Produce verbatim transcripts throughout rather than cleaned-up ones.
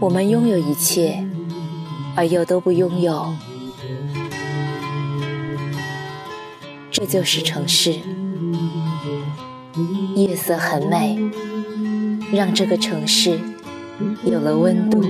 我们拥有一切，而又都不拥有，这就是城市。夜色很美，让这个城市有了温度。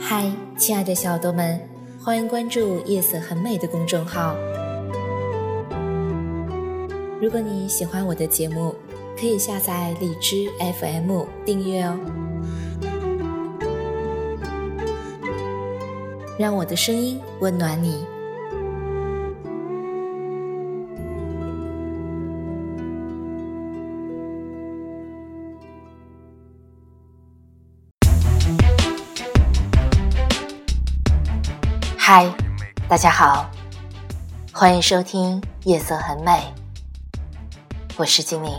嗨，亲爱的小耳朵们，欢迎关注夜色很美的公众号。如果你喜欢我的节目，可以下载荔枝 F M 订阅哦，让我的声音温暖你。嗨，大家好，欢迎收听夜色很美，我是精灵。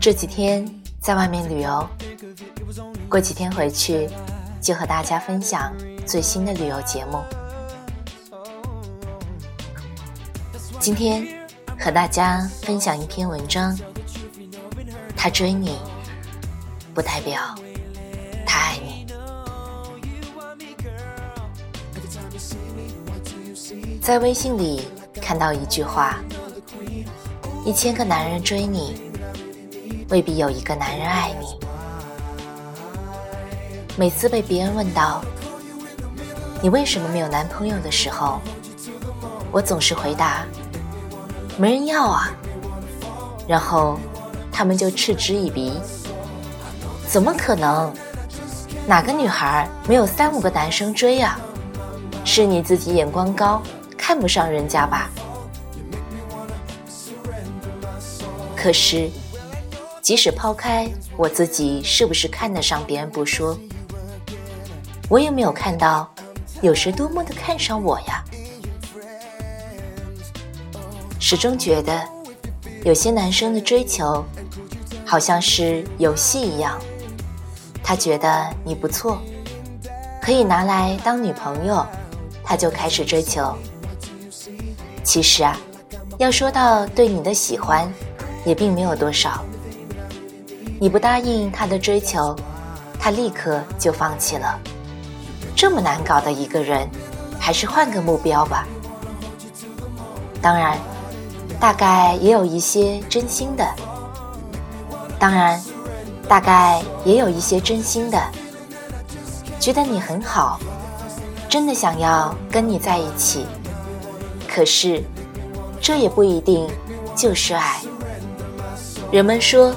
这几天在外面旅游，过几天回去就和大家分享最新的旅游节目。今天和大家分享一篇文章，他追你不代表他爱你。在微信里看到一句话，一千个男人追你，未必有一个男人爱你。每次被别人问到你为什么没有男朋友的时候，我总是回答没人要啊，然后他们就嗤之以鼻，怎么可能，哪个女孩没有三五个男生追啊，是你自己眼光高，看不上人家吧。可是即使抛开我自己是不是看得上别人不说，我也没有看到有谁多么的看上我呀。始终觉得有些男生的追求好像是游戏一样，他觉得你不错，可以拿来当女朋友，他就开始追求。其实啊，要说到对你的喜欢也并没有多少，你不答应他的追求，他立刻就放弃了。这么难搞的一个人，还是换个目标吧。当然大概也有一些真心的，当然大概也有一些真心的觉得你很好，真的想要跟你在一起，可是这也不一定就是爱。人们说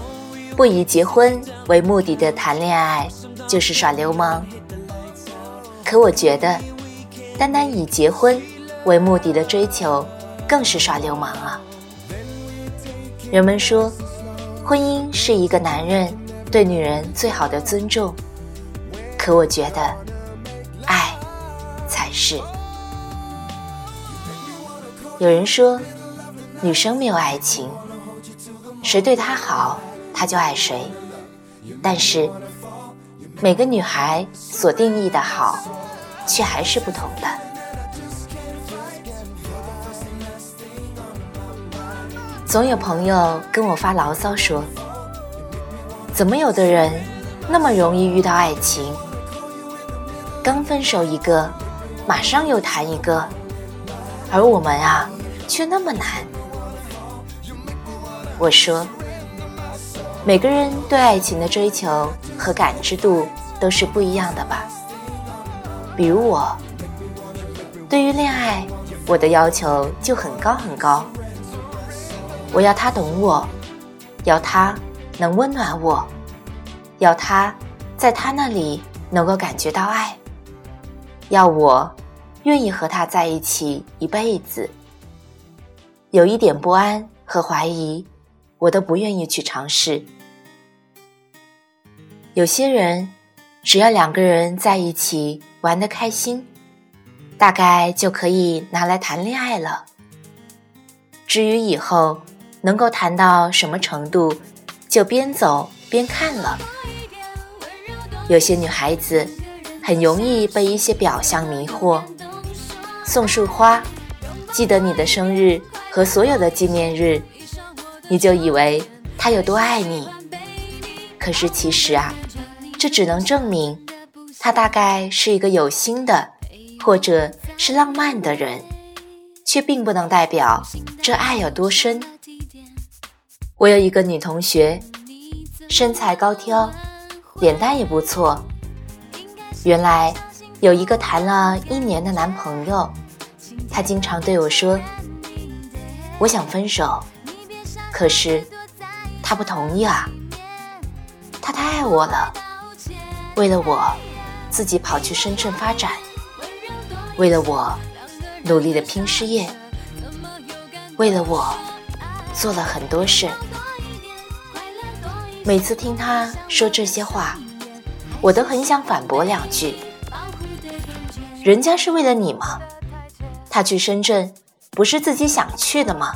不以结婚为目的的谈恋爱就是耍流氓，可我觉得单单以结婚为目的的追求更是耍流氓啊。人们说婚姻是一个男人对女人最好的尊重，可我觉得爱才是。有人说女生没有爱情，谁对她好他就爱谁，但是每个女孩所定义的好却还是不同的。总有朋友跟我发牢骚说，怎么有的人那么容易遇到爱情，刚分手一个马上又谈一个，而我们啊却那么难。我说每个人对爱情的追求和感知度都是不一样的吧。比如我，对于恋爱，我的要求就很高很高。我要他懂我，要他能温暖我，要他在他那里能够感觉到爱，要我愿意和他在一起一辈子。有一点不安和怀疑，我都不愿意去尝试。有些人只要两个人在一起玩得开心，大概就可以拿来谈恋爱了。至于以后能够谈到什么程度，就边走边看了。有些女孩子很容易被一些表象迷惑，送束花，记得你的生日和所有的纪念日，你就以为他有多爱你。可是其实啊，这只能证明他大概是一个有心的或者是浪漫的人，却并不能代表这爱有多深。我有一个女同学，身材高挑，脸蛋也不错，原来有一个谈了一年的男朋友，他经常对我说，我想分手，可是他不同意啊，他太爱我了，为了我自己跑去深圳发展，为了我努力的拼事业，为了我做了很多事。每次听他说这些话，我都很想反驳两句，人家是为了你吗？他去深圳不是自己想去的吗？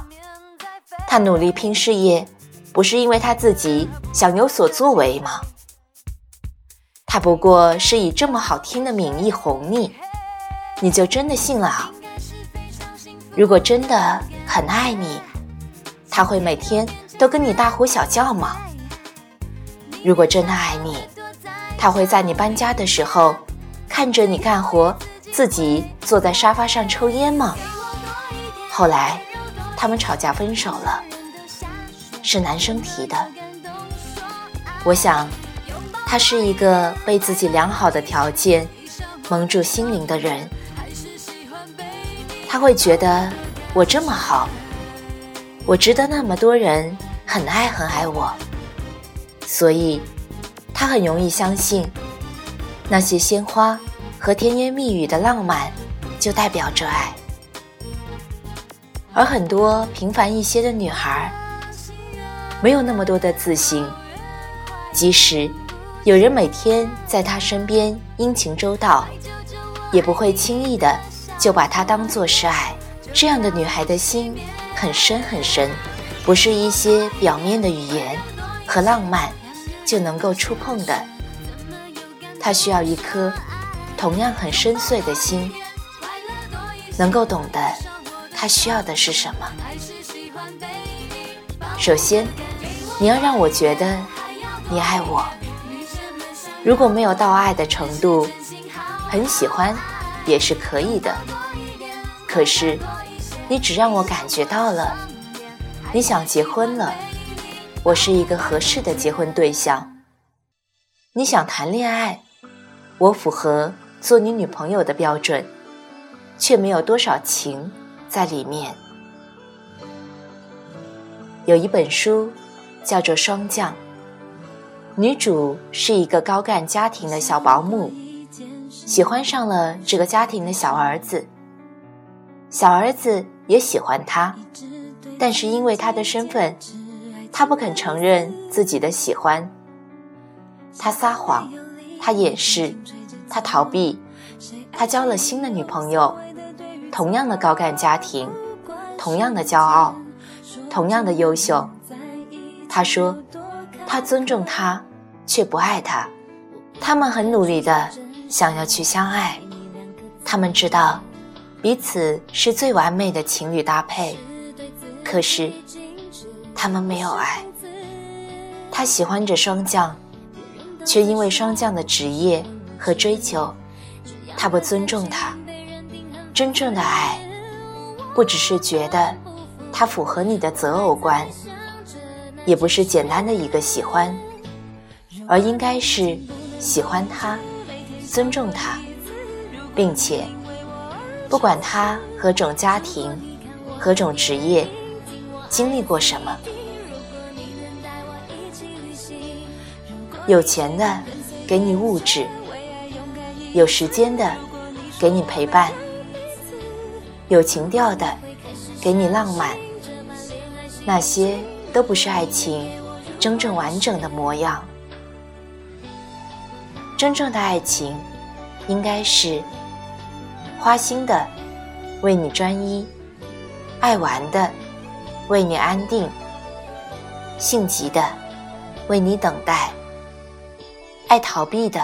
他努力拼事业不是因为他自己想有所作为吗？他不过是以这么好听的名义哄你，你就真的信了啊？如果真的很爱你，他会每天都跟你大呼小叫吗？如果真的爱你，他会在你搬家的时候看着你干活，自己坐在沙发上抽烟吗？后来他们吵架分手了，是男生提的。我想他是一个被自己良好的条件蒙住心灵的人，他会觉得我这么好，我值得那么多人很爱很爱我，所以他很容易相信那些鲜花和甜言蜜语的浪漫就代表着爱。而很多平凡一些的女孩没有那么多的自信，即使有人每天在她身边殷勤周到，也不会轻易的就把她当作是爱。这样的女孩的心很深很深，不是一些表面的语言和浪漫就能够触碰的，他需要一颗同样很深邃的心，能够懂得他需要的是什么。首先，你要让我觉得你爱我，如果没有到爱的程度，很喜欢也是可以的，可是你只让我感觉到了你想结婚了，我是一个合适的结婚对象，你想谈恋爱，我符合做你女朋友的标准，却没有多少情在里面。有一本书叫做《霜降》，女主是一个高干家庭的小保姆，喜欢上了这个家庭的小儿子，小儿子也喜欢她，但是因为她的身份，他不肯承认自己的喜欢，他撒谎，他掩饰，他逃避，他交了新的女朋友，同样的高干家庭，同样的骄傲，同样的优秀。他说他尊重他，却不爱他。他们很努力的想要去相爱，他们知道彼此是最完美的情侣搭配，可是他们没有爱。他喜欢着霜降，却因为霜降的职业和追求，他不尊重他。真正的爱不只是觉得他符合你的择偶观，也不是简单的一个喜欢，而应该是喜欢他，尊重他，并且不管他何种家庭何种职业经历过什么，有钱的给你物质，有时间的给你陪伴，有情调的给你浪漫，那些都不是爱情真正完整的模样。真正的爱情应该是花心的为你专一，爱玩的为你安定，性急的为你等待，爱逃避的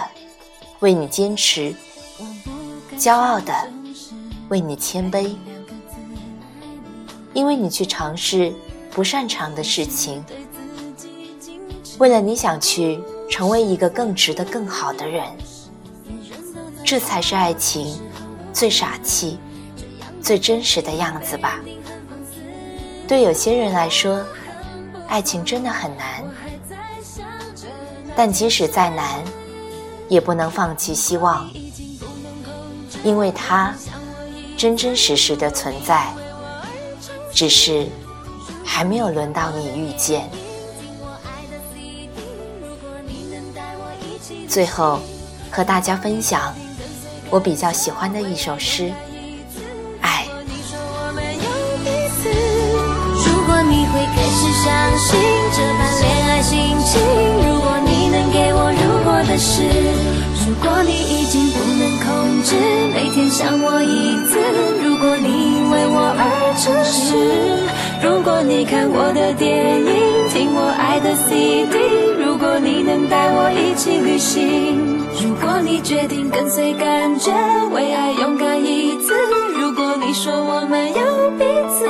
为你坚持，骄傲的为你谦卑，因为你去尝试不擅长的事情，为了你想去成为一个更值得更好的人。这才是爱情最傻气最真实的样子吧。对有些人来说，爱情真的很难，但即使再难也不能放弃希望，因为它真真实实的存在，只是还没有轮到你遇见。最后和大家分享我比较喜欢的一首诗，爱。如果你会开始相信这般恋爱心情，如果你能给我如果的事，如果你已经不能控制，每天想我一次，如果你因为我而诚实，如果你看我的电影，听我爱的 C D， 如果你能带我一起旅行，如果你决定跟随感觉，为爱勇敢一次，如果你说我们有彼此，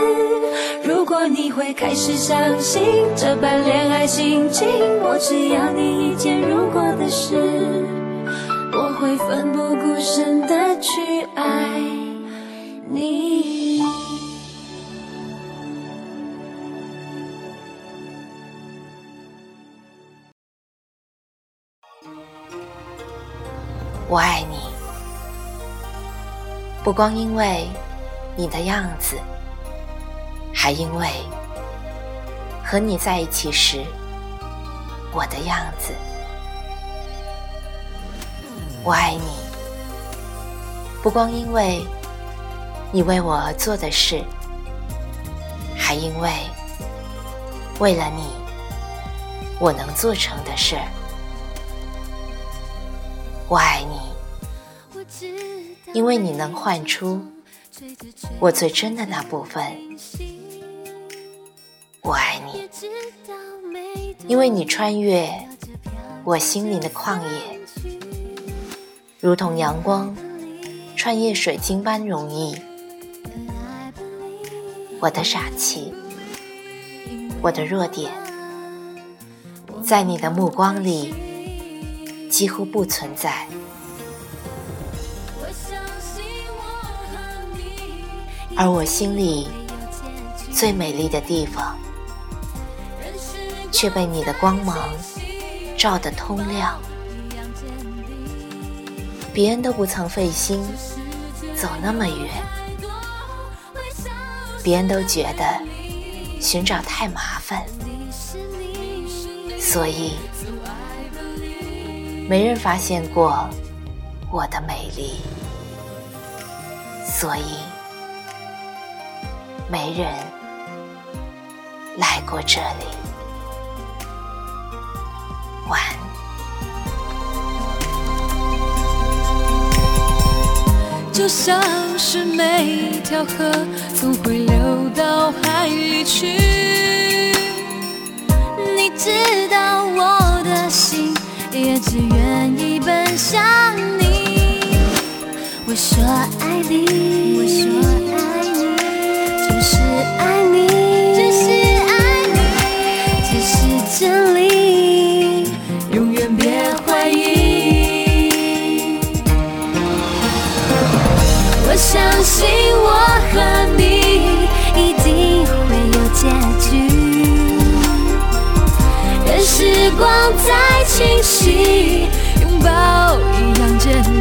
如果你会开始相信这般恋爱心情，我只要你一件如果的事，我会奋不顾身地去爱你。我爱你，不光因为你的样子，还因为和你在一起时我的样子。我爱你，不光因为你为我而做的事，还因为为了你我能做成的事。我爱你，因为你能唤出我最真的那部分。我爱你，因为你穿越我心灵的旷野，如同阳光穿越水晶般容易。我的傻气，我的弱点，在你的目光里几乎不存在。而我心里最美丽的地方，却被你的光芒照得通亮。别人都不曾费心走那么远，别人都觉得寻找太麻烦，所以没人发现过我的美丽，所以没人来过这里。晚安。就像是每条河总会流到海里去，你知道我的心也只愿意奔向你。我说爱你，我说爱你，只是爱你，只是爱你，这是真理，永远别怀疑。我相信我和你一定会有结局，任时光在。清晰拥抱一样坚定。